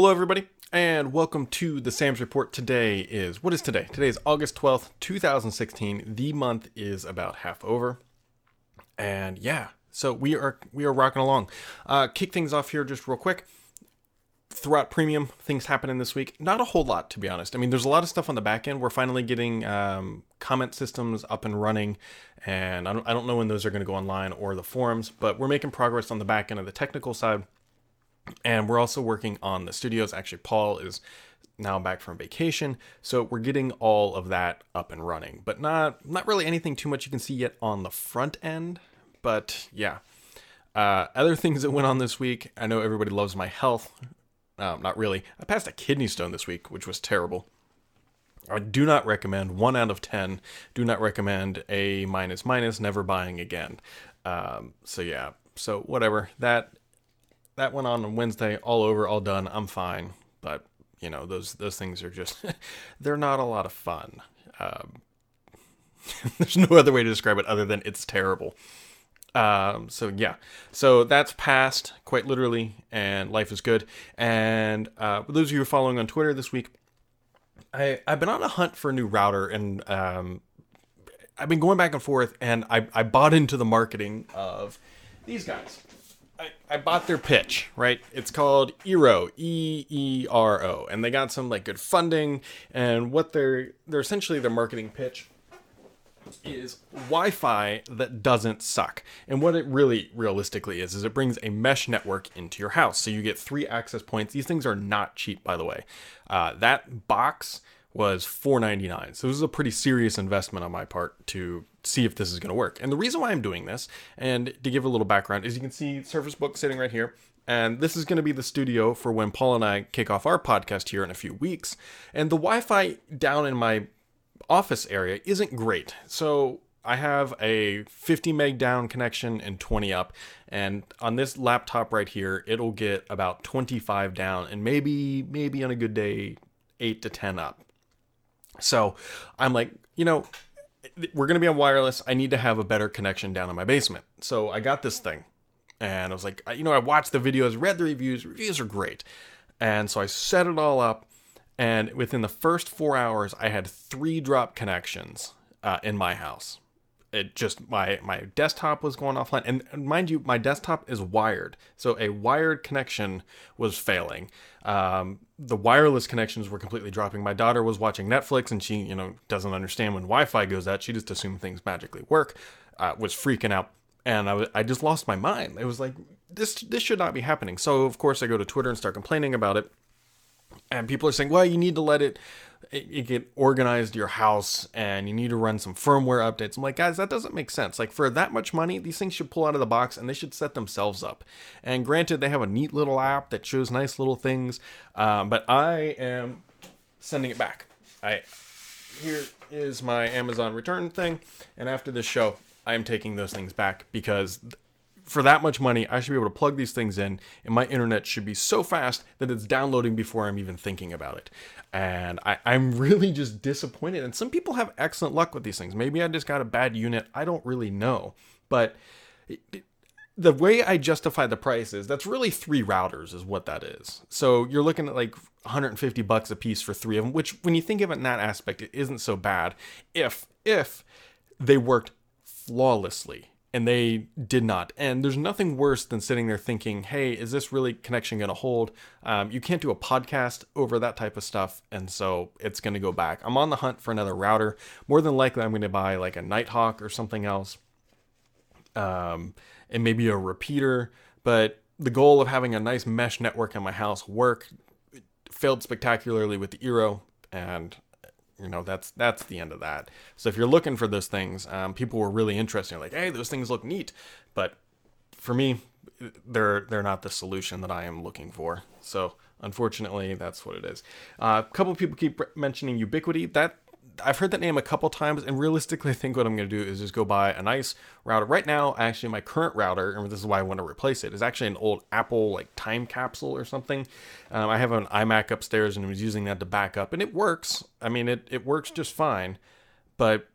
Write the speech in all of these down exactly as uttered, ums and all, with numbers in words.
Hello everybody, and welcome to the Sams Report. Today is, what is today? Today is August twelfth, two thousand sixteen. The month is about half over. And yeah, so we are we are rocking along. Uh, kick things off here just real quick. Throughout Premium, things happening this week. Not a whole lot, to be honest. I mean, there's a lot of stuff on the back end. We're finally getting um, comment systems up and running, and I don't, I don't know when those are going to go online or the forums, but we're making progress on the back end of the technical side. And we're also working on the studios. Actually, Paul is now back from vacation, so we're getting all of that up and running. But not not really anything too much you can see yet on the front end. But yeah, uh, other things that went on this week. I know everybody loves my health. Um, not really. I passed a kidney stone this week, which was terrible. I do not recommend. One out of ten. Do not recommend. A minus minus. Never buying again. Um, so yeah. So whatever that. That went on on Wednesday, all over, all done. I'm fine. But, you know, those those things are just, they're not a lot of fun. Um, there's no other way to describe it other than it's terrible. Um, so, yeah. So that's passed, quite literally, and life is good. And uh, for those of you who are following on Twitter this week, I, I've been on a hunt for a new router, and um, I've been going back and forth, and I, I bought into the marketing of these guys. I, I bought their pitch, right? It's called Eero, E E R O, and they got some like good funding. And what they're they're essentially their marketing pitch is Wi-Fi that doesn't suck. And what it really realistically is is it brings a mesh network into your house, so you get three access points. These things are not cheap, by the way. Uh, that box was four ninety-nine. So this is a pretty serious investment on my part to see if this is going to work. And the reason why I'm doing this, and to give a little background, is you can see Surface Book sitting right here. And this is going to be the studio for when Paul and I kick off our podcast here in a few weeks. And the Wi-Fi down in my office area isn't great. So I have a fifty meg down connection and twenty up. And on this laptop right here, it'll get about twenty-five down and maybe, maybe on a good day, eight to ten up. So I'm like, you know, we're going to be on wireless. I need to have a better connection down in my basement. So I got this thing and I was like, you know, I watched the videos, read the reviews. Reviews are great. And so I set it all up. And within the first four hours, I had three drop connections uh, in my house. It just, my, my desktop was going offline. And mind you, my desktop is wired. So a wired connection was failing. Um, the wireless connections were completely dropping. My daughter was watching Netflix and she, you know, doesn't understand when Wi-Fi goes out. She just assumed things magically work, uh, was freaking out. And I, w- I just lost my mind. It was like, this, this should not be happening. So of course I go to Twitter and start complaining about it. And people are saying, well, you need to let it, it, it get organized your house and you need to run some firmware updates. I'm like, guys, that doesn't make sense. Like for that much money, these things should pull out of the box and they should set themselves up. And granted, they have a neat little app that shows nice little things. Um, but I am sending it back. I here is my Amazon return thing. And after this show, I am taking those things back because Th- For that much money, I should be able to plug these things in, and my internet should be so fast that it's downloading before I'm even thinking about it. And I, I'm really just disappointed. And some people have excellent luck with these things. Maybe I just got a bad unit. I don't really know. But it, it, the way I justify the price is that's really three routers is what that is. So you're looking at like one hundred fifty bucks a piece for three of them, which when you think of it in that aspect, it isn't so bad if if they worked flawlessly. And they did not. And there's nothing worse than sitting there thinking, hey, is this really connection going to hold? Um, you can't do a podcast over that type of stuff. And so it's going to go back. I'm on the hunt for another router. More than likely, I'm going to buy like a Nighthawk or something else. Um, and maybe a repeater. But the goal of having a nice mesh network in my house work failed spectacularly with the Eero. And you know, that's that's the end of that. So if you're looking for those things, um, people were really interested. Like, hey, those things look neat. But for me, they're they're not the solution that I am looking for. So unfortunately, that's what it is. Uh, a couple of people keep mentioning Ubiquiti. That I've heard that name a couple times. And realistically, I think what I'm going to do is just go buy a nice router. Right now, actually, my current router, and this is why I want to replace it, is actually an old Apple like Time Capsule or something. Um, I have an iMac upstairs and I was using that to back up. And it works. I mean, it, it works just fine. But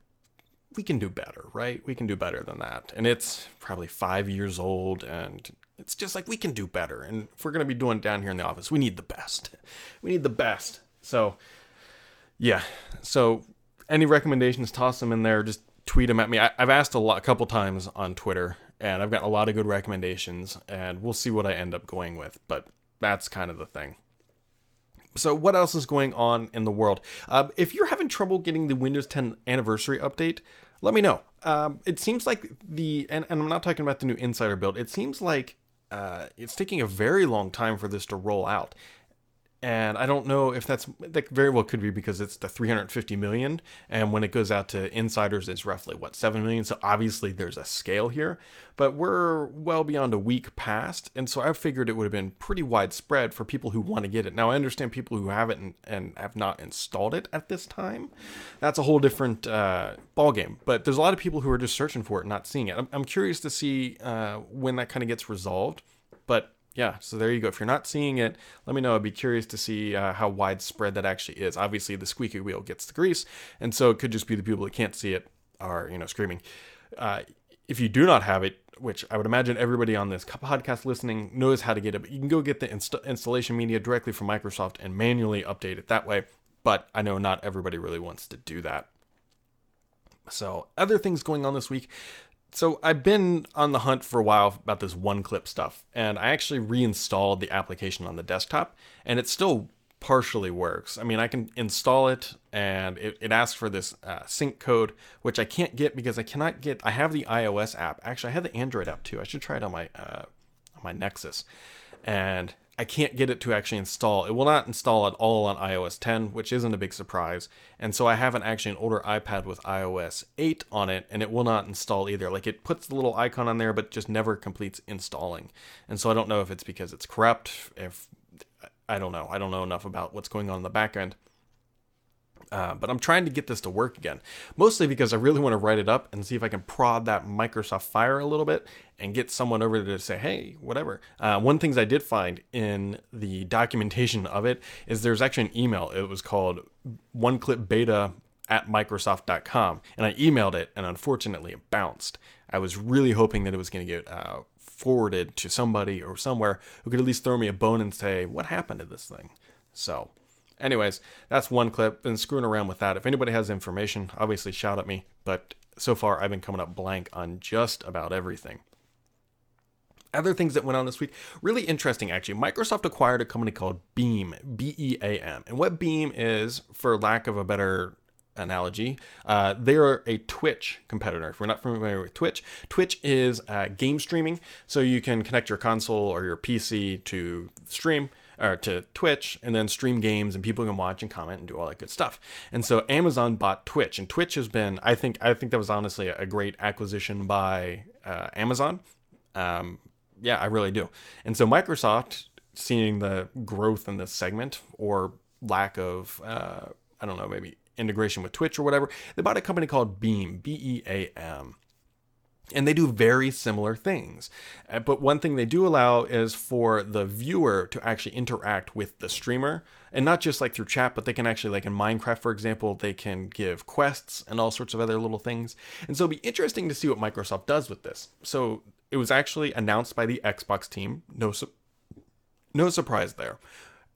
we can do better, right? We can do better than that. And it's probably five years old and It's just like, we can do better. And if we're going to be doing down here in the office, we need the best. We need the best. So, yeah. So, any recommendations, toss them in there. Just tweet them at me. I, I've asked a, lot, a couple times on Twitter, and I've gotten a lot of good recommendations, and we'll see what I end up going with. But that's kind of the thing. So what else is going on in the world? Uh, if you're having trouble getting the Windows ten Anniversary Update, let me know. Um, it seems like the, and, and I'm not talking about the new Insider build, it seems like uh, it's taking a very long time for this to roll out. And I don't know if that's, that very well could be because it's the three hundred fifty million. And when it goes out to insiders, it's roughly, what, seven million? So obviously there's a scale here. But we're well beyond a week past. And so I figured it would have been pretty widespread for people who want to get it. Now, I understand people who haven't and, and have not installed it at this time. That's a whole different uh, ballgame. But there's a lot of people who are just searching for it and not seeing it. I'm, I'm curious to see uh, when that kind of gets resolved. But yeah, so there you go. If you're not seeing it, let me know. I'd be curious to see uh, how widespread that actually is. Obviously, the squeaky wheel gets the grease, and so it could just be the people that can't see it are, you know, screaming. Uh, if you do not have it, which I would imagine everybody on this podcast listening knows how to get it, but you can go get the inst- installation media directly from Microsoft and manually update it that way. But I know not everybody really wants to do that. So other things going on this week. So I've been on the hunt for a while about this one-clip stuff, and I actually reinstalled the application on the desktop, and it still partially works. I mean, I can install it, and it, it asks for this uh, sync code, which I can't get because I cannot get. I have the iOS app. Actually, I have the Android app too. I should try it on my uh, on my Nexus, and I can't get it to actually install. It will not install at all on iOS ten, which isn't a big surprise. And so I have an actually an older iPad with iOS eight on it, and it will not install either. Like, it puts the little icon on there, but just never completes installing. And so I don't know if it's because it's corrupt, if I don't know. I don't know enough about what's going on in the back end. Uh, but I'm trying to get this to work again, mostly because I really want to write it up and see if I can prod that Microsoft Fire a little bit and get someone over there to say, hey, whatever. Uh, one of the things I did find in the documentation of it is there's actually an email. It was called one clip beta at microsoft dot com. And I emailed it, and unfortunately it bounced. I was really hoping that it was going to get uh, forwarded to somebody or somewhere who could at least throw me a bone and say, what happened to this thing? So anyways, that's one clip. Been screwing around with that. If anybody has information, obviously shout at me. But so far, I've been coming up blank on just about everything. Other things that went on this week, really interesting actually. Microsoft acquired a company called Beam, B E A M. And what Beam is, for lack of a better analogy, uh, they are a Twitch competitor. If we're not familiar with Twitch, Twitch is uh, game streaming. So you can connect your console or your P C to stream. Or to Twitch, and then stream games, and people can watch and comment and do all that good stuff. And so Amazon bought Twitch, and Twitch has been, I think, I think that was honestly a great acquisition by uh, Amazon. Um, yeah, I really do. And so Microsoft, seeing the growth in this segment or lack of, uh, I don't know, maybe integration with Twitch or whatever, they bought a company called Beam, B E A M. And they do very similar things. But one thing they do allow is for the viewer to actually interact with the streamer. And not just like through chat, but they can actually, like in Minecraft, for example, they can give quests and all sorts of other little things. And so it'll be interesting to see what Microsoft does with this. So it was actually announced by the Xbox team. No, su- no surprise there.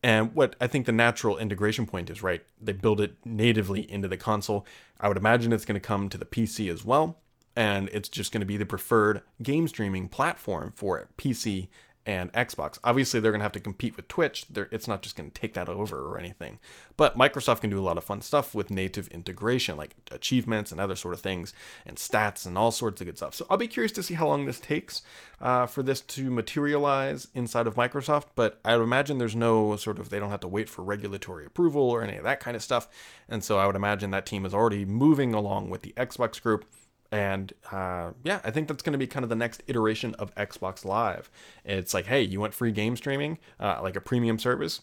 And what I think the natural integration point is, right? They build it natively into the console. I would imagine it's going to come to the P C as well. And it's just going to be the preferred game streaming platform for P C and Xbox. Obviously, they're going to have to compete with Twitch. They're, it's not just going to take that over or anything. But Microsoft can do a lot of fun stuff with native integration, like achievements and other sort of things, and stats and all sorts of good stuff. So I'll be curious to see how long this takes uh, for this to materialize inside of Microsoft. But I would imagine there's no sort of, they don't have to wait for regulatory approval or any of that kind of stuff. And so I would imagine that team is already moving along with the Xbox group. And uh, yeah, I think that's going to be kind of the next iteration of Xbox Live. It's like, hey, you want free game streaming, uh, like a premium service?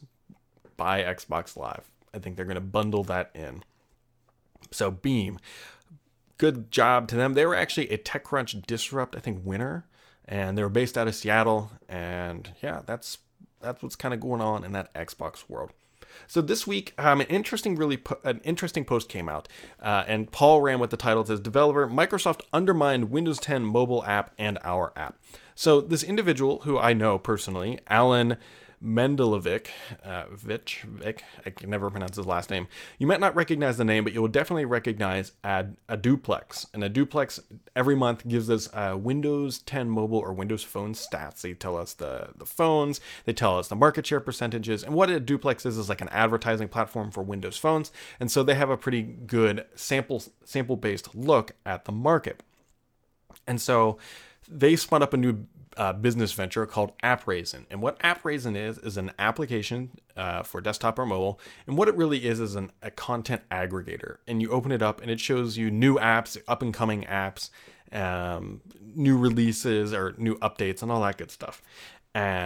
Buy Xbox Live. I think they're going to bundle that in. So Beam, good job to them. They were actually a TechCrunch Disrupt, I think, winner. And they were based out of Seattle. And yeah, that's that's what's kind of going on in that Xbox world. So this week, um, an interesting, really po- an interesting post came out, uh, and Paul ran with the title. It says, "Developer, Microsoft undermined Windows ten mobile app and our app." So this individual, who I know personally, Alan Mendelovic, uh, Vich, Vic, I can never pronounce his last name. You might not recognize the name, but you will definitely recognize Ad, AdDuplex. And AdDuplex every month gives us uh, Windows ten mobile or Windows phone stats. They tell us the, the phones, they tell us the market share percentages, and what AdDuplex is is like an advertising platform for Windows phones. And so they have a pretty good sample sample-based look at the market. And so they spun up a new Uh, business venture called AppRaisin. And what AppRaisin is, is an application uh, for desktop or mobile. And what it really is, is an, a content aggregator. And you open it up and it shows you new apps, up and coming apps, um, new releases or new updates and all that good stuff.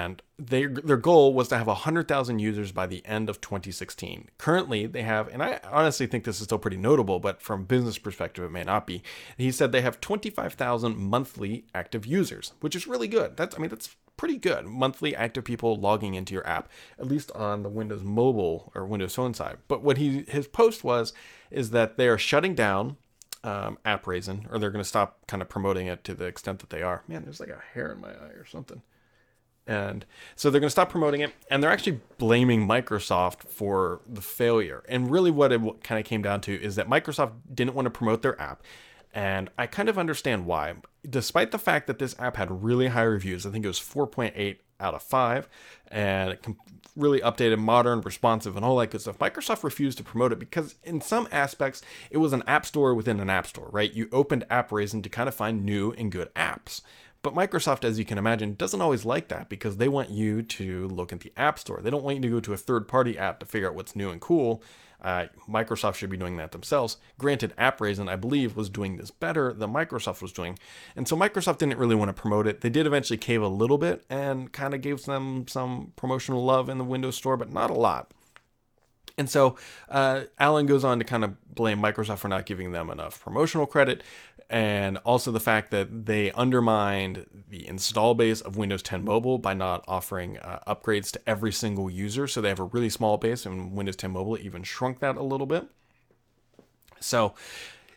And they, their goal was to have one hundred thousand users by the end of twenty sixteen. Currently, they have, and I honestly think this is still pretty notable, but from a business perspective, it may not be. He said they have twenty-five thousand monthly active users, which is really good. That's, I mean, that's pretty good. Monthly active people logging into your app, at least on the Windows mobile or Windows phone side. But what he his post was, is that they are shutting down um, AppRaisin, or they're going to stop kind of promoting it to the extent that they are. Man, there's like a hair in my eye or something. And so they're going to stop promoting it, and they're actually blaming Microsoft for the failure. And really what it kind of came down to is that Microsoft didn't want to promote their app. And I kind of understand why. Despite the fact that this app had really high reviews, I think it was four point eight out of five, and it really updated, modern, responsive, and all that good stuff, Microsoft refused to promote it because in some aspects, it was an app store within an app store, right? You opened AppRaisin to kind of find new and good apps. But Microsoft, as you can imagine, doesn't always like that because they want you to look at the App Store. They don't want you to go to a third-party app to figure out what's new and cool. Uh, Microsoft should be doing that themselves. Granted, AppRaisin, I believe, was doing this better than Microsoft was doing. And so Microsoft didn't really want to promote it. They did eventually cave a little bit and kind of gave them some promotional love in the Windows Store, but not a lot. And so uh, Alan goes on to kind of blame Microsoft for not giving them enough promotional credit, and also the fact that they undermined the install base of Windows ten Mobile by not offering uh, upgrades to every single user. So they have a really small base, and Windows ten Mobile even shrunk that a little bit. So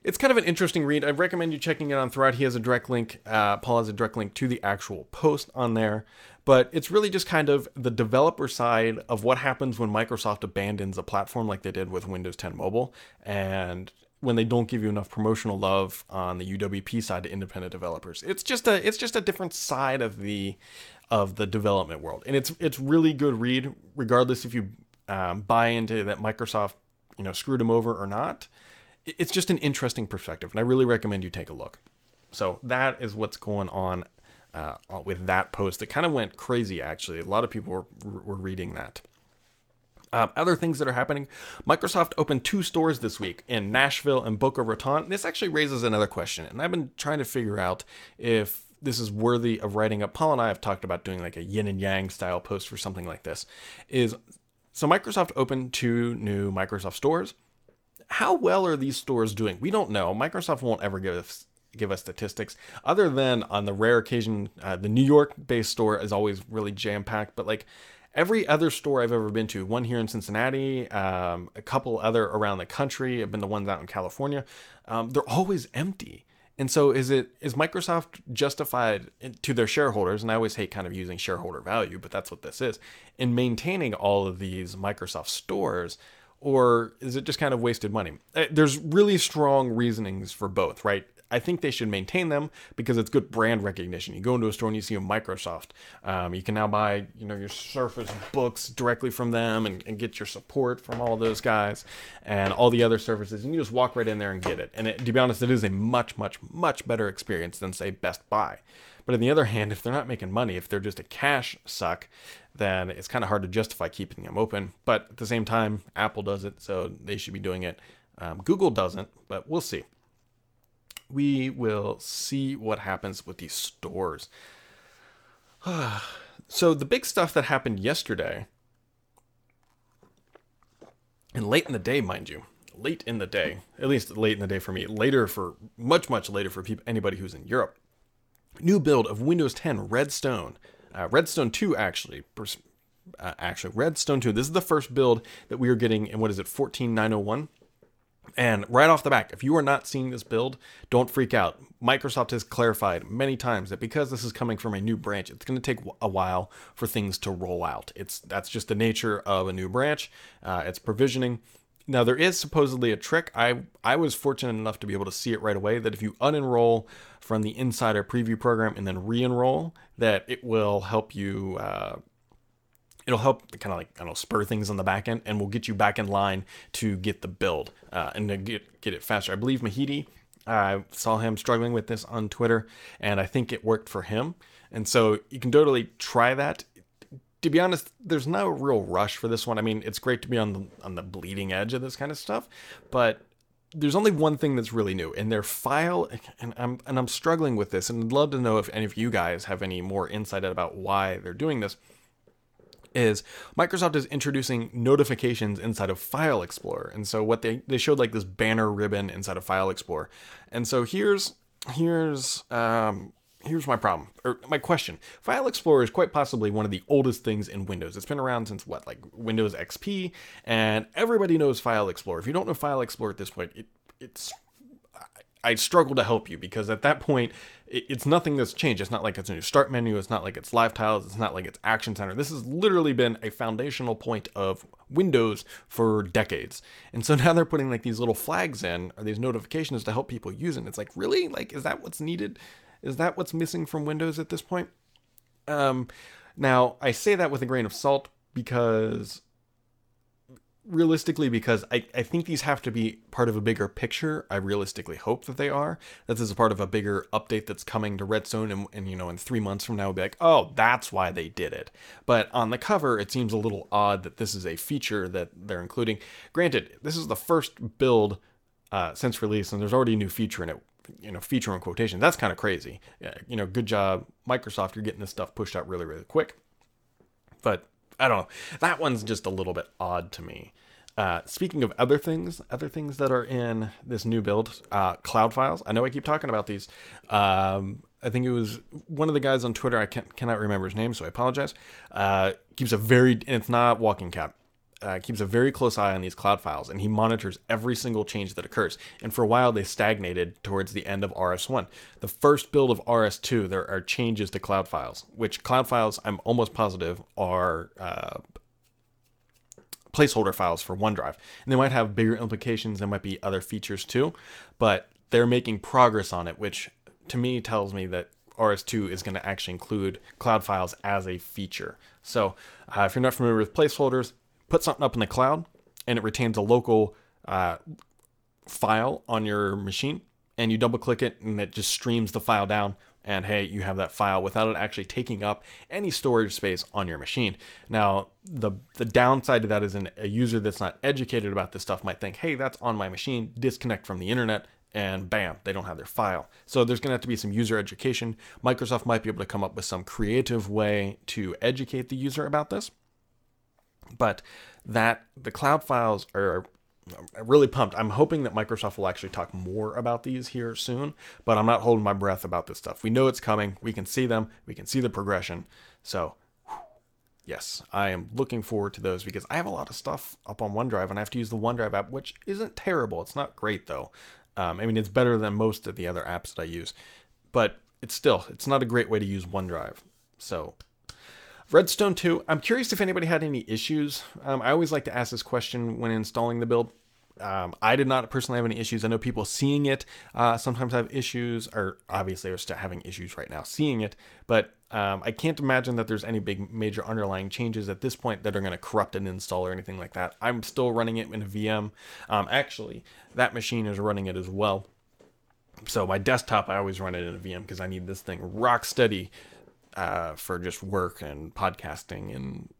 it's kind of an interesting read. I recommend you checking it on Thread. He has a direct link. Uh, Paul has a direct link to the actual post on there. But it's really just kind of the developer side of what happens when Microsoft abandons a platform like they did with Windows ten Mobile, and when they don't give you enough promotional love on the U W P side to independent developers. It's just a it's just a different side of the of the development world, and it's it's really good read regardless if you um, buy into that Microsoft, you know, screwed them over or not. It's just an interesting perspective, and I really recommend you take a look. So that is what's going on uh, with that post. It kind of went crazy, actually. A lot of people were, were reading that. Um, other things that are happening, Microsoft opened two stores this week in Nashville and Boca Raton. This actually raises another question, and I've been trying to figure out if this is worthy of writing up. Paul and I have talked about doing like a yin and yang style post for something like this. Is so Microsoft opened two new Microsoft stores. How well are these stores doing? We don't know. Microsoft won't ever give us give us statistics, other than on the rare occasion. Uh, the New York-based store is always really jam-packed, but like every other store I've ever been to, one here in Cincinnati, um, a couple other around the country, I've been to ones out in California, um, they're always empty. And so is it is Microsoft justified to their shareholders, and I always hate kind of using shareholder value, but that's what this is, in maintaining all of these Microsoft stores? Or is it just kind of wasted money? There's really strong reasonings for both, right? I think they should maintain them because it's good brand recognition. You go into a store and you see a Microsoft. Um, you can now buy, you know, your Surface books directly from them, and, and get your support from all those guys and all the other services. And you just walk right in there and get it. And it, to be honest, it is a much, much, much better experience than, say, Best Buy. But on the other hand, if they're not making money, if they're just a cash suck, then it's kind of hard to justify keeping them open. But at the same time, Apple does it, so they should be doing it. Um, Google doesn't, but we'll see. We will see what happens with these stores. So the big stuff that happened yesterday, and late in the day, mind you, late in the day, at least late in the day for me, later for much, much later for people, anybody who's in Europe, new build of Windows ten Redstone, uh, Redstone two actually, pers- uh, actually Redstone two. This is the first build that we are getting in, what is it, fourteen nine oh one. And right off the back, if you are not seeing this build, don't freak out. Microsoft has clarified many times that because this is coming from a new branch, it's going to take a while for things to roll out. It's that's just the nature of a new branch. Uh, it's provisioning. Now, there is supposedly a trick. I, I was fortunate enough to be able to see it right away, that if you unenroll from the Insider Preview program and then re-enroll, that it will help you... Uh, It'll help kind of like, I don't know, spur things on the back end, and we'll get you back in line to get the build uh, and to get, get it faster. I believe Mahidi, I uh, saw him struggling with this on Twitter, and I think it worked for him. And so you can totally try that. To be honest, there's no real rush for this one. I mean, it's great to be on the, on the bleeding edge of this kind of stuff, but there's only one thing that's really new, and their file, and I'm and I'm struggling with this, and I'd love to know if any of you guys have any more insight about why they're doing this. Is Microsoft is introducing notifications inside of File Explorer. And so what they, they showed like this banner ribbon inside of File Explorer. And so here's here's um, here's my problem, or my question. File Explorer is quite possibly one of the oldest things in Windows. It's been around since what, like Windows X P, and everybody knows File Explorer. If you don't know File Explorer at this point, it it's I struggle to help you, because at that point, it's nothing that's changed. It's not like it's a new start menu. It's not like it's live tiles. It's not like it's Action Center. This has literally been a foundational point of Windows for decades. And so now they're putting like these little flags in, or these notifications to help people use it. It's like, really? Like, is that what's needed? Is that what's missing from Windows at this point? Um, now, I say that with a grain of salt, because... Realistically, because I, I think these have to be part of a bigger picture. I realistically hope that they are. This is a part of a bigger update that's coming to Redstone, and, and you know, in three months from now, we'll be like, oh, that's why they did it. But on the cover, it seems a little odd that this is a feature that they're including. Granted, this is the first build uh, since release, and there's already a new feature in it. You know, feature in quotation. That's kind of crazy. Yeah, you know, good job, Microsoft. You're getting this stuff pushed out really, really quick. But I don't know. That one's just a little bit odd to me. Uh, speaking of other things, other things that are in this new build, uh, cloud files. I know I keep talking about these. Um, I think it was one of the guys on Twitter. I can't, cannot remember his name, so I apologize. Uh, keeps a very, and it's not Walking Cat. Uh, keeps a very close eye on these cloud files, and he monitors every single change that occurs. And for a while, they stagnated towards the end of R S one. The first build of R S two, there are changes to cloud files, which cloud files, I'm almost positive, are uh, placeholder files for OneDrive. And they might have bigger implications. There might be other features too, but they're making progress on it, which to me tells me that R S two is going to actually include cloud files as a feature. So uh, if you're not familiar with placeholders, put something up in the cloud, and it retains a local uh, file on your machine, and you double click it, and it just streams the file down, and hey, you have that file without it actually taking up any storage space on your machine. Now, the the downside to that is an, a user that's not educated about this stuff might think, hey, that's on my machine, disconnect from the internet, and bam, they don't have their file. So there's going to have to be some user education. Microsoft might be able to come up with some creative way to educate the user about this. But that the cloud files are really pumped. I'm hoping that Microsoft will actually talk more about these here soon, but I'm not holding my breath about this stuff. We know it's coming. We can see them. We can see the progression. So yes, I am looking forward to those, because I have a lot of stuff up on OneDrive, and I have to use the OneDrive app, which isn't terrible. It's not great though. Um, I mean, it's better than most of the other apps that I use, but it's still, it's not a great way to use OneDrive. So Redstone two, I'm curious if anybody had any issues. Um, I always like to ask this question when installing the build. Um, I did not personally have any issues. I know people seeing it uh, sometimes have issues, or obviously are still having issues right now seeing it. But um, I can't imagine that there's any big major underlying changes at this point that are going to corrupt an install or anything like that. I'm still running it in a V M. Um, actually, that machine is running it as well. So my desktop, I always run it in a V M because I need this thing rock steady. Uh, for just work and podcasting and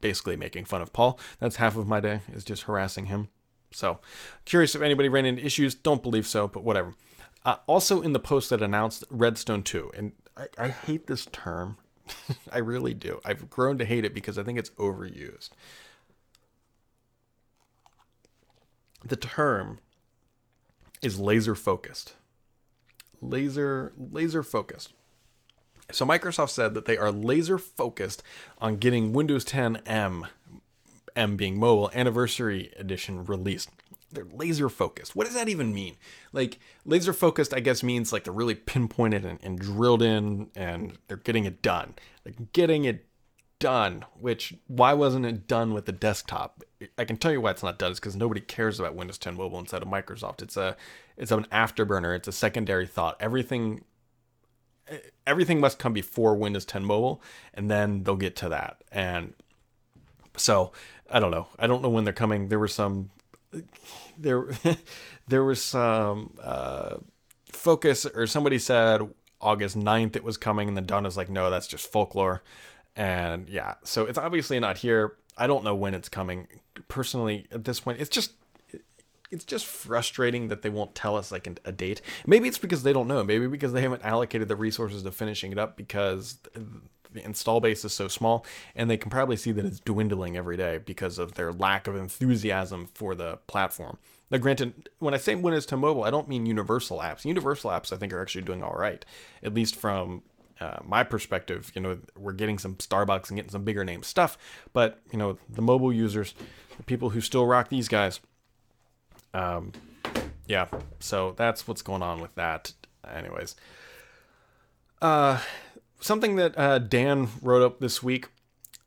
basically making fun of Paul. That's half of my day, is just harassing him. So curious if anybody ran into issues. Don't believe so, but whatever. Uh, also in the post that announced Redstone two, and I, I hate this term. I really do. I've grown to hate it because I think it's overused. The term is laser focused. Laser, laser focused. So Microsoft said that they are laser focused on getting Windows ten M, M being mobile, Anniversary Edition released. They're laser focused. What does that even mean? Like, laser focused, I guess, means like they're really pinpointed and, and drilled in, and they're getting it done. They're getting it done, which why wasn't it done with the desktop? I can tell you why it's not done. It's because nobody cares about Windows ten Mobile inside of Microsoft. It's a, it's an afterburner. It's a secondary thought. Everything... Everything must come before Windows ten Mobile, and then they'll get to that. And so I don't know. I don't know when they're coming. There were some, there, there was some uh, focus, or somebody said August ninth it was coming, and then Donna's like, no, that's just folklore. And yeah, so it's obviously not here. I don't know when it's coming. Personally, at this point, it's just. It's just frustrating that they won't tell us like a date. Maybe it's because they don't know. Maybe because they haven't allocated the resources to finishing it up because the install base is so small, and they can probably see that it's dwindling every day because of their lack of enthusiasm for the platform. Now, granted, when I say Windows ten Mobile, I don't mean universal apps. Universal apps, I think, are actually doing all right, at least from uh, my perspective. You know, we're getting some Starbucks and getting some bigger name stuff, but you know, the mobile users, the people who still rock these guys. Um, yeah, so that's what's going on with that. Anyways, uh, something that uh, Dan wrote up this week,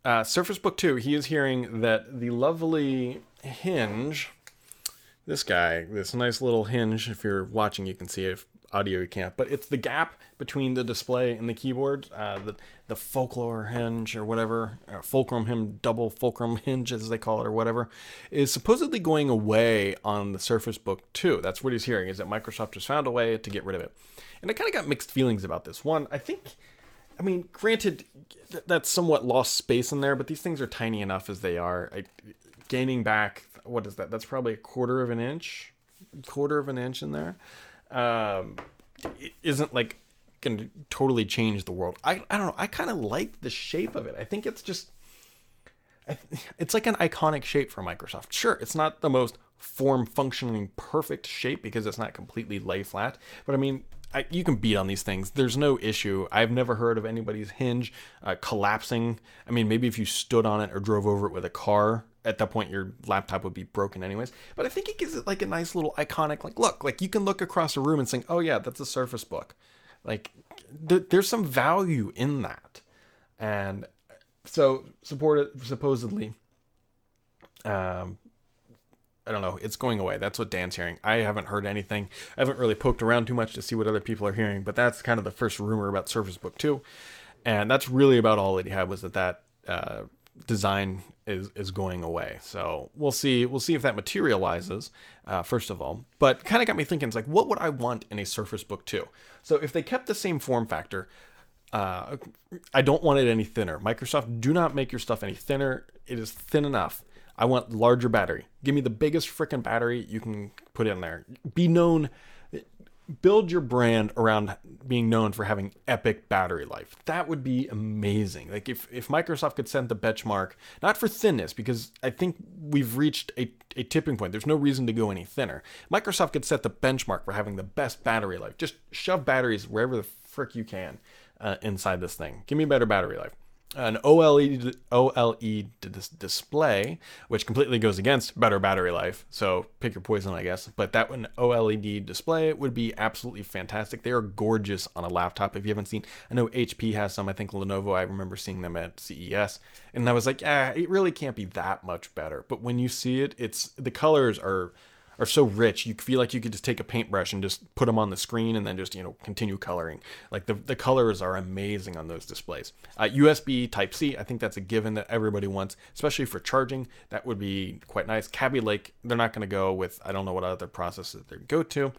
uh, Surface Book two, he is hearing that the lovely hinge, this guy, this nice little hinge, if you're watching, you can see it, if audio you can't, but it's the gap between the display and the keyboard, uh, the, the folklore hinge or whatever, or fulcrum hinge, double fulcrum hinge as they call it or whatever, is supposedly going away on the Surface Book two. That's what he's hearing, is that Microsoft has found a way to get rid of it. And I kind of got mixed feelings about this. One, I think, I mean, granted, th- that's somewhat lost space in there, but these things are tiny enough as they are. I, gaining back, what is that? That's probably a quarter of an inch, quarter of an inch in there. Um, it isn't like going to totally change the world. I, I don't know. I kind of like the shape of it. I think it's just, I th- it's like an iconic shape for Microsoft. Sure, it's not the most form functioning perfect shape because it's not completely lay flat. But I mean, I, you can beat on these things. There's no issue. I've never heard of anybody's hinge uh, collapsing. I mean, maybe if you stood on it or drove over it with a car, at that point, your laptop would be broken anyways. But I think it gives it like a nice little iconic, like, look, like you can look across a room and think, oh yeah, that's a Surface Book. Like th- there's some value in that. And so supported supposedly, um, I don't know, it's going away. That's what Dan's hearing. I haven't heard anything. I haven't really poked around too much to see what other people are hearing, but that's kind of the first rumor about Surface Book two. And that's really about all that he had was that that, uh, design is is going away. So we'll see we'll see if that materializes uh first of all, but kind of got me thinking, it's like, what would I want in a Surface Book two? So if they kept the same form factor, uh I don't want it any thinner. Microsoft, do not make your stuff any thinner. It is thin enough. I want larger battery. Give me the biggest freaking battery you can put in there. Be known, build your brand around being known for having epic battery life. That would be amazing. Like if, if Microsoft could set the benchmark, not for thinness, because I think we've reached a, a tipping point. There's no reason to go any thinner. Microsoft could set the benchmark for having the best battery life. Just shove batteries wherever the frick you can uh, inside this thing. Give me a better battery life. An OLED, OLED display, which completely goes against better battery life. So pick your poison, I guess. But that one OLED display would be absolutely fantastic. They are gorgeous on a laptop. If you haven't seen, I know H P has some. I think Lenovo, I remember seeing them at C E S. And I was like, yeah, it really can't be that much better. But when you see it, it's the colors are are so rich. You feel like you could just take a paintbrush and just put them on the screen and then just, you know, continue coloring. Like the, the colors are amazing on those displays. Uh, U S B Type-C, I think that's a given that everybody wants, especially for charging. That would be quite nice. Kaby Lake, they're not going to go with, I don't know what other processors they go to.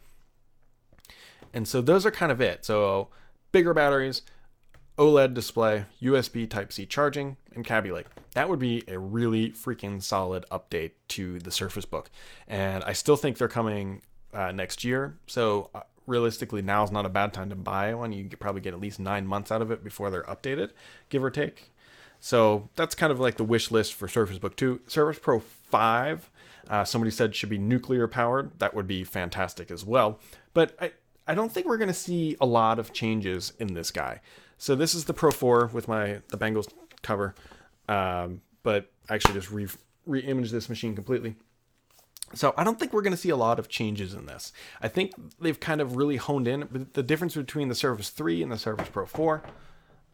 And so those are kind of it. So bigger batteries, OLED display, U S B Type-C charging, and Kaby Lake. That would be a really freaking solid update to the Surface Book. And I still think they're coming uh, next year. So uh, realistically, now's not a bad time to buy one. You could probably get at least nine months out of it before they're updated, give or take. So that's kind of like the wish list for Surface Book two. Surface Pro five, uh, somebody said should be nuclear powered. That would be fantastic as well. But I, I don't think we're going to see a lot of changes in this guy. So this is the Pro four with my the Bengals cover, um, but I actually just re re-imaged this machine completely. So I don't think we're going to see a lot of changes in this. I think they've kind of really honed in. But the difference between the Surface three and the Surface Pro four,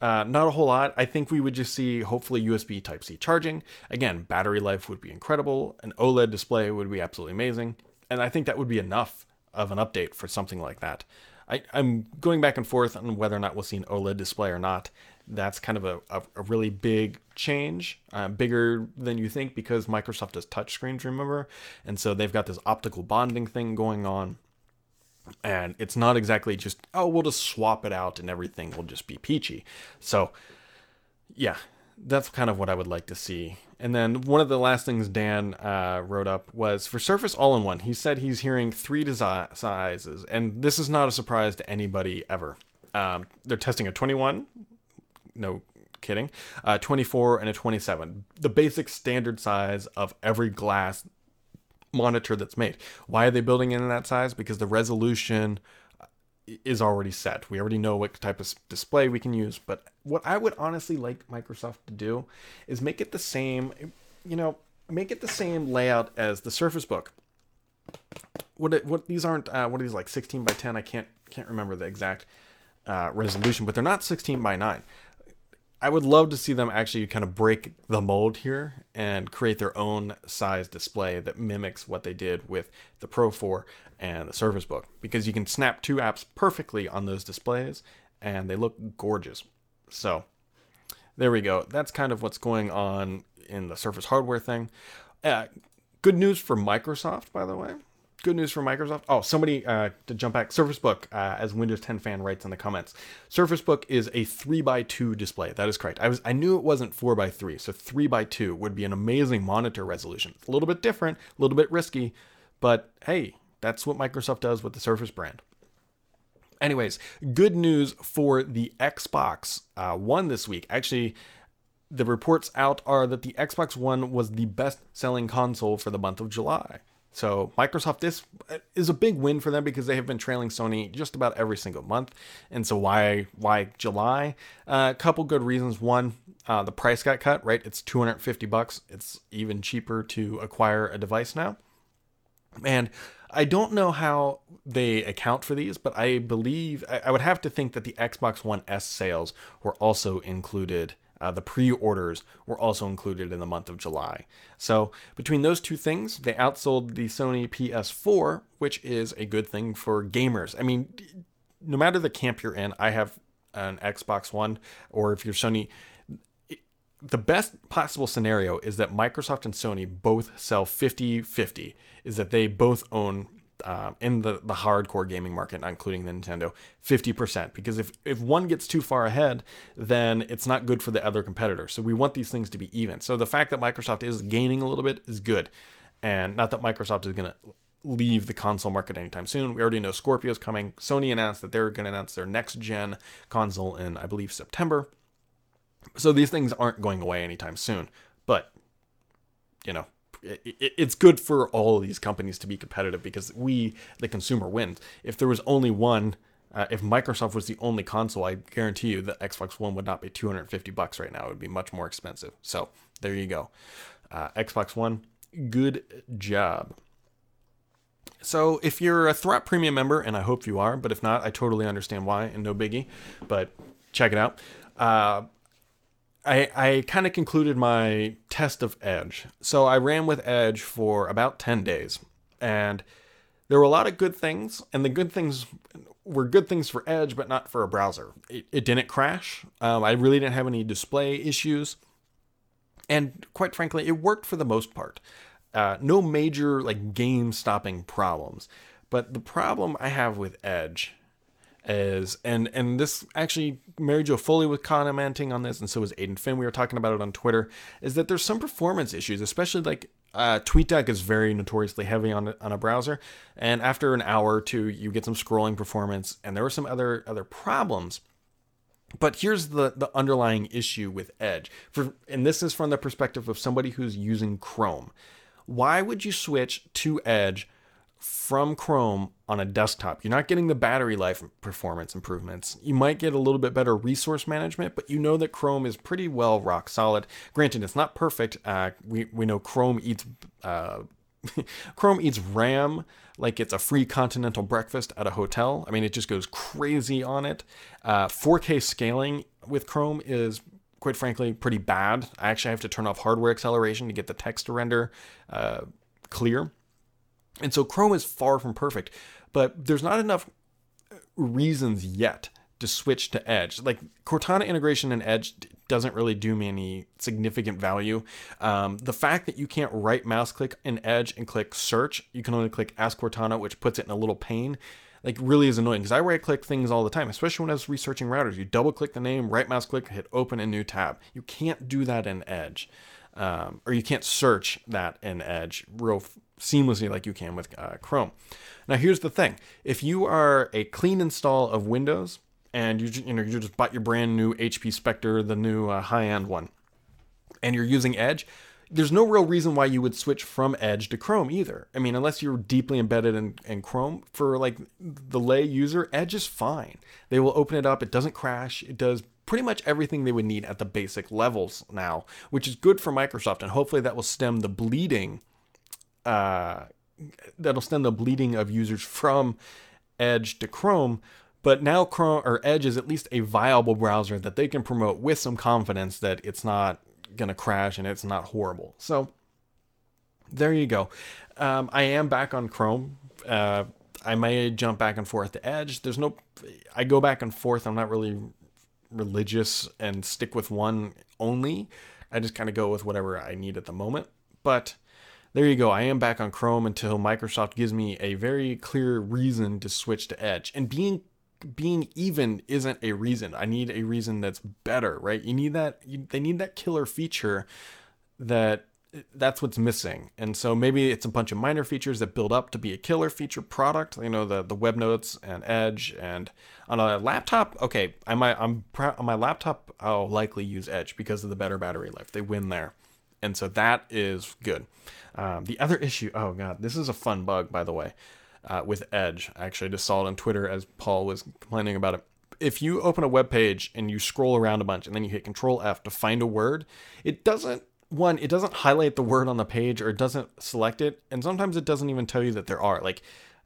uh, not a whole lot. I think we would just see hopefully U S B Type-C charging. Again, battery life would be incredible. An OLED display would be absolutely amazing. And I think that would be enough of an update for something like that. I, I'm going back and forth on whether or not we'll see an OLED display or not. That's kind of a, a, a really big change, uh, bigger than you think, because Microsoft does touch screens, remember? And so they've got this optical bonding thing going on. And it's not exactly just, oh, we'll just swap it out and everything will just be peachy. So, yeah, that's kind of what I would like to see. And then one of the last things Dan uh, wrote up was for Surface All-in-One. He said he's hearing three design sizes, and this is not a surprise to anybody ever. Um, they're testing a twenty-one, no kidding, a twenty-four, and a twenty-seven. The basic standard size of every glass monitor that's made. Why are they building in that size? Because the resolution is already set. We already know what type of display we can use, but what I would honestly like Microsoft to do is make it the same, you know, make it the same layout as the Surface Book. What it, what these aren't, uh, what are these, like sixteen by ten? I can't can't remember the exact uh, resolution, but they're not sixteen by nine. I would love to see them actually kind of break the mold here and create their own size display that mimics what they did with the Pro four and the Surface Book, because you can snap two apps perfectly on those displays and they look gorgeous. So there we go. That's kind of what's going on in the Surface hardware thing. Uh, good news for Microsoft, by the way. Good news for Microsoft. Oh, somebody uh, to jump back. Surface Book, uh, as Windows ten fan writes in the comments, Surface Book is a three by two display. That is correct. I was I knew it wasn't four by three, so three by two would be an amazing monitor resolution. It's a little bit different, a little bit risky, but hey, that's what Microsoft does with the Surface brand. Anyways, good news for the Xbox uh, One this week. Actually, the reports out are that the Xbox One was the best-selling console for the month of July. So Microsoft, this is a big win for them because they have been trailing Sony just about every single month. And so why why July? A uh, couple good reasons. One, uh, the price got cut, right? It's two hundred fifty bucks. It's even cheaper to acquire a device now. And I don't know how they account for these, but I believe, I, I would have to think that the Xbox One S sales were also included. Uh, the pre-orders were also included in the month of July. So between those two things, they outsold the Sony P S four, which is a good thing for gamers. I mean, no matter the camp you're in, I have an Xbox One, or if you're Sony, the best possible scenario is that Microsoft and Sony both sell fifty-fifty, is that they both own Um, in the, the hardcore gaming market, not including the Nintendo, fifty percent. Because if, if one gets too far ahead, then it's not good for the other competitor. So we want these things to be even. So the fact that Microsoft is gaining a little bit is good. And not that Microsoft is going to leave the console market anytime soon. We already know Scorpio's coming. Sony announced that they're going to announce their next-gen console in, I believe, September. So these things aren't going away anytime soon. But, you know, it's good for all of these companies to be competitive because we, the consumer, wins. If there was only one, uh, if Microsoft was the only console, I guarantee you the Xbox One would not be two hundred fifty bucks right now. It would be much more expensive. So there you go. Uh, Xbox One, good job. So if you're a Threat Premium member, and I hope you are, but if not, I totally understand why and no biggie, but check it out. Uh, I, I kind of concluded my test of Edge. So I ran with Edge for about ten days. And there were a lot of good things. And the good things were good things for Edge, but not for a browser. It, it didn't crash. Um, I really didn't have any display issues. And quite frankly, it worked for the most part. Uh, no major like game-stopping problems. But the problem I have with Edge is, and and this actually, Mary Jo Foley was commenting on this, and so was Aiden Finn. We were talking about it on Twitter. Is that there's some performance issues, especially like uh, TweetDeck is very notoriously heavy on on a browser, and after an hour or two, you get some scrolling performance, and there were some other other problems. But here's the the underlying issue with Edge, for and this is from the perspective of somebody who's using Chrome. Why would you switch to Edge from Chrome on a desktop. You're not getting the battery life performance improvements. You might get a little bit better resource management, but you know that Chrome is pretty well rock solid. Granted, it's not perfect. Uh, we, we know Chrome eats uh, Chrome eats RAM like it's a free continental breakfast at a hotel. I mean, it just goes crazy on it. Uh, four K scaling with Chrome is, quite frankly, pretty bad. I actually have to turn off hardware acceleration to get the text to render uh, clear. And so Chrome is far from perfect, but there's not enough reasons yet to switch to Edge. Like Cortana integration in Edge doesn't really do me any significant value. Um, the fact that you can't right mouse click in Edge and click search, you can only click Ask Cortana, which puts it in a little pane, like really is annoying because I right click things all the time, especially when I was researching routers. You double click the name, right mouse click, hit open a new tab. You can't do that in Edge. Um, or you can't search that in Edge real f- seamlessly like you can with uh, Chrome. Now, here's the thing. If you are a clean install of Windows and you, you know, you just bought your brand new H P Spectre, the new uh, high-end one, and you're using Edge, there's no real reason why you would switch from Edge to Chrome either. I mean, unless you're deeply embedded in, in Chrome, for like the lay user, Edge is fine. They will open it up. It doesn't crash. It does pretty much everything they would need at the basic levels now, which is good for Microsoft. And hopefully that will stem the bleeding, uh, that'll stem the bleeding of users from Edge to Chrome. But now Chrome or Edge is at least a viable browser that they can promote with some confidence that it's not going to crash and it's not horrible. So there you go. Um, I am back on Chrome. Uh, I may jump back and forth to Edge. There's no, I go back and forth. I'm not really religious and stick with one only. I just kind of go with whatever I need at the moment. But there you go. I am back on Chrome until Microsoft gives me a very clear reason to switch to Edge. And being being even isn't a reason. I need a reason that's better, right? You need that. You, they need that killer feature that that's what's missing. And so maybe it's a bunch of minor features that build up to be a killer feature product. You know, the, the web notes and Edge, and on a laptop. Okay. I might, I'm on my laptop. I'll likely use Edge because of the better battery life. They win there. And so that is good. Um, the other issue. Oh God, this is a fun bug, by the way. Uh, with Edge. I actually just saw it on Twitter as Paul was complaining about it. If you open a web page and you scroll around a bunch and then you hit Control F to find a word, it doesn't, one, it doesn't highlight the word on the page or it doesn't select it. And sometimes it doesn't even tell you that there are. Like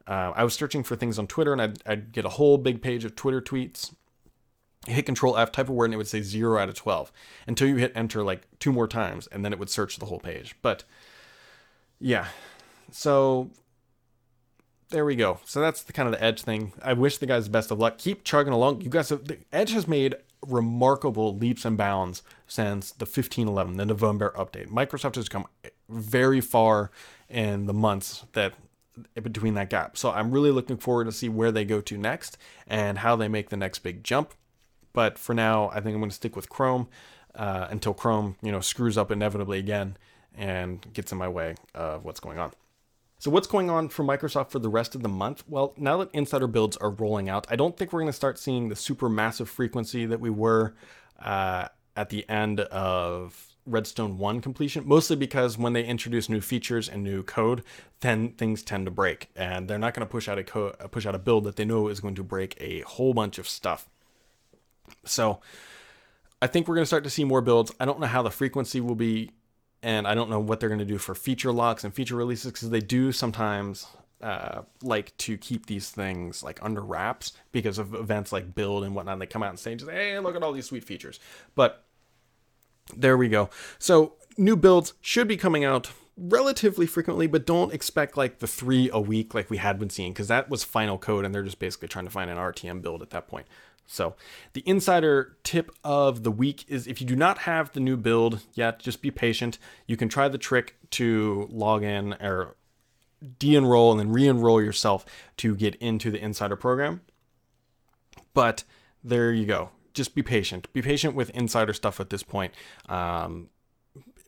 uh, I was searching for things on Twitter and I'd, I'd get a whole big page of Twitter tweets. You hit Control F, type a word, and it would say zero out of twelve until you hit enter like two more times and then it would search the whole page. But yeah, so there we go. So that's the kind of the Edge thing. I wish the guys the best of luck. Keep chugging along. You guys, have, the Edge has made remarkable leaps and bounds since the fifteen eleven, the November update. Microsoft has come very far in the months that between that gap. So I'm really looking forward to see where they go to next and how they make the next big jump. But for now, I think I'm going to stick with Chrome uh, until Chrome, you know, screws up inevitably again and gets in my way of what's going on. So what's going on for Microsoft for the rest of the month? Well, now that insider builds are rolling out, I don't think we're going to start seeing the super massive frequency that we were uh, at the end of Redstone one completion, mostly because when they introduce new features and new code, then things tend to break. And they're not going to push out a co- push out a build that they know is going to break a whole bunch of stuff. So I think we're going to start to see more builds. I don't know how the frequency will be. And I don't know what they're going to do for feature locks and feature releases, because they do sometimes uh, like to keep these things like under wraps because of events like build and whatnot. They come out and say, just, hey, look at all these sweet features. But there we go. So new builds should be coming out relatively frequently, but don't expect like the three a week like we had been seeing, because that was final code and they're just basically trying to find an R T M build at that point. So the insider tip of the week is if you do not have the new build yet, just be patient. You can try the trick to log in or de-enroll and then re-enroll yourself to get into the insider program. But there you go. Just be patient. Be patient with insider stuff at this point. Um,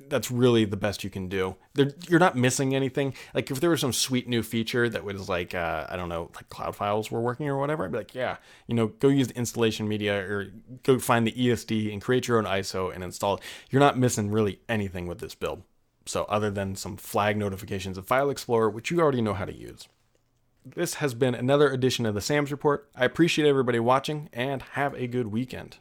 that's really the best you can do. They're, you're not missing anything. Like if there was some sweet new feature that was like, uh, I don't know, like cloud files were working or whatever, I'd be like, yeah, you know, go use the installation media or go find the E S D and create your own I S O and install it. You're not missing really anything with this build. So other than some flag notifications of File Explorer, which you already know how to use. This has been another edition of the Sams Report. I appreciate everybody watching, and have a good weekend.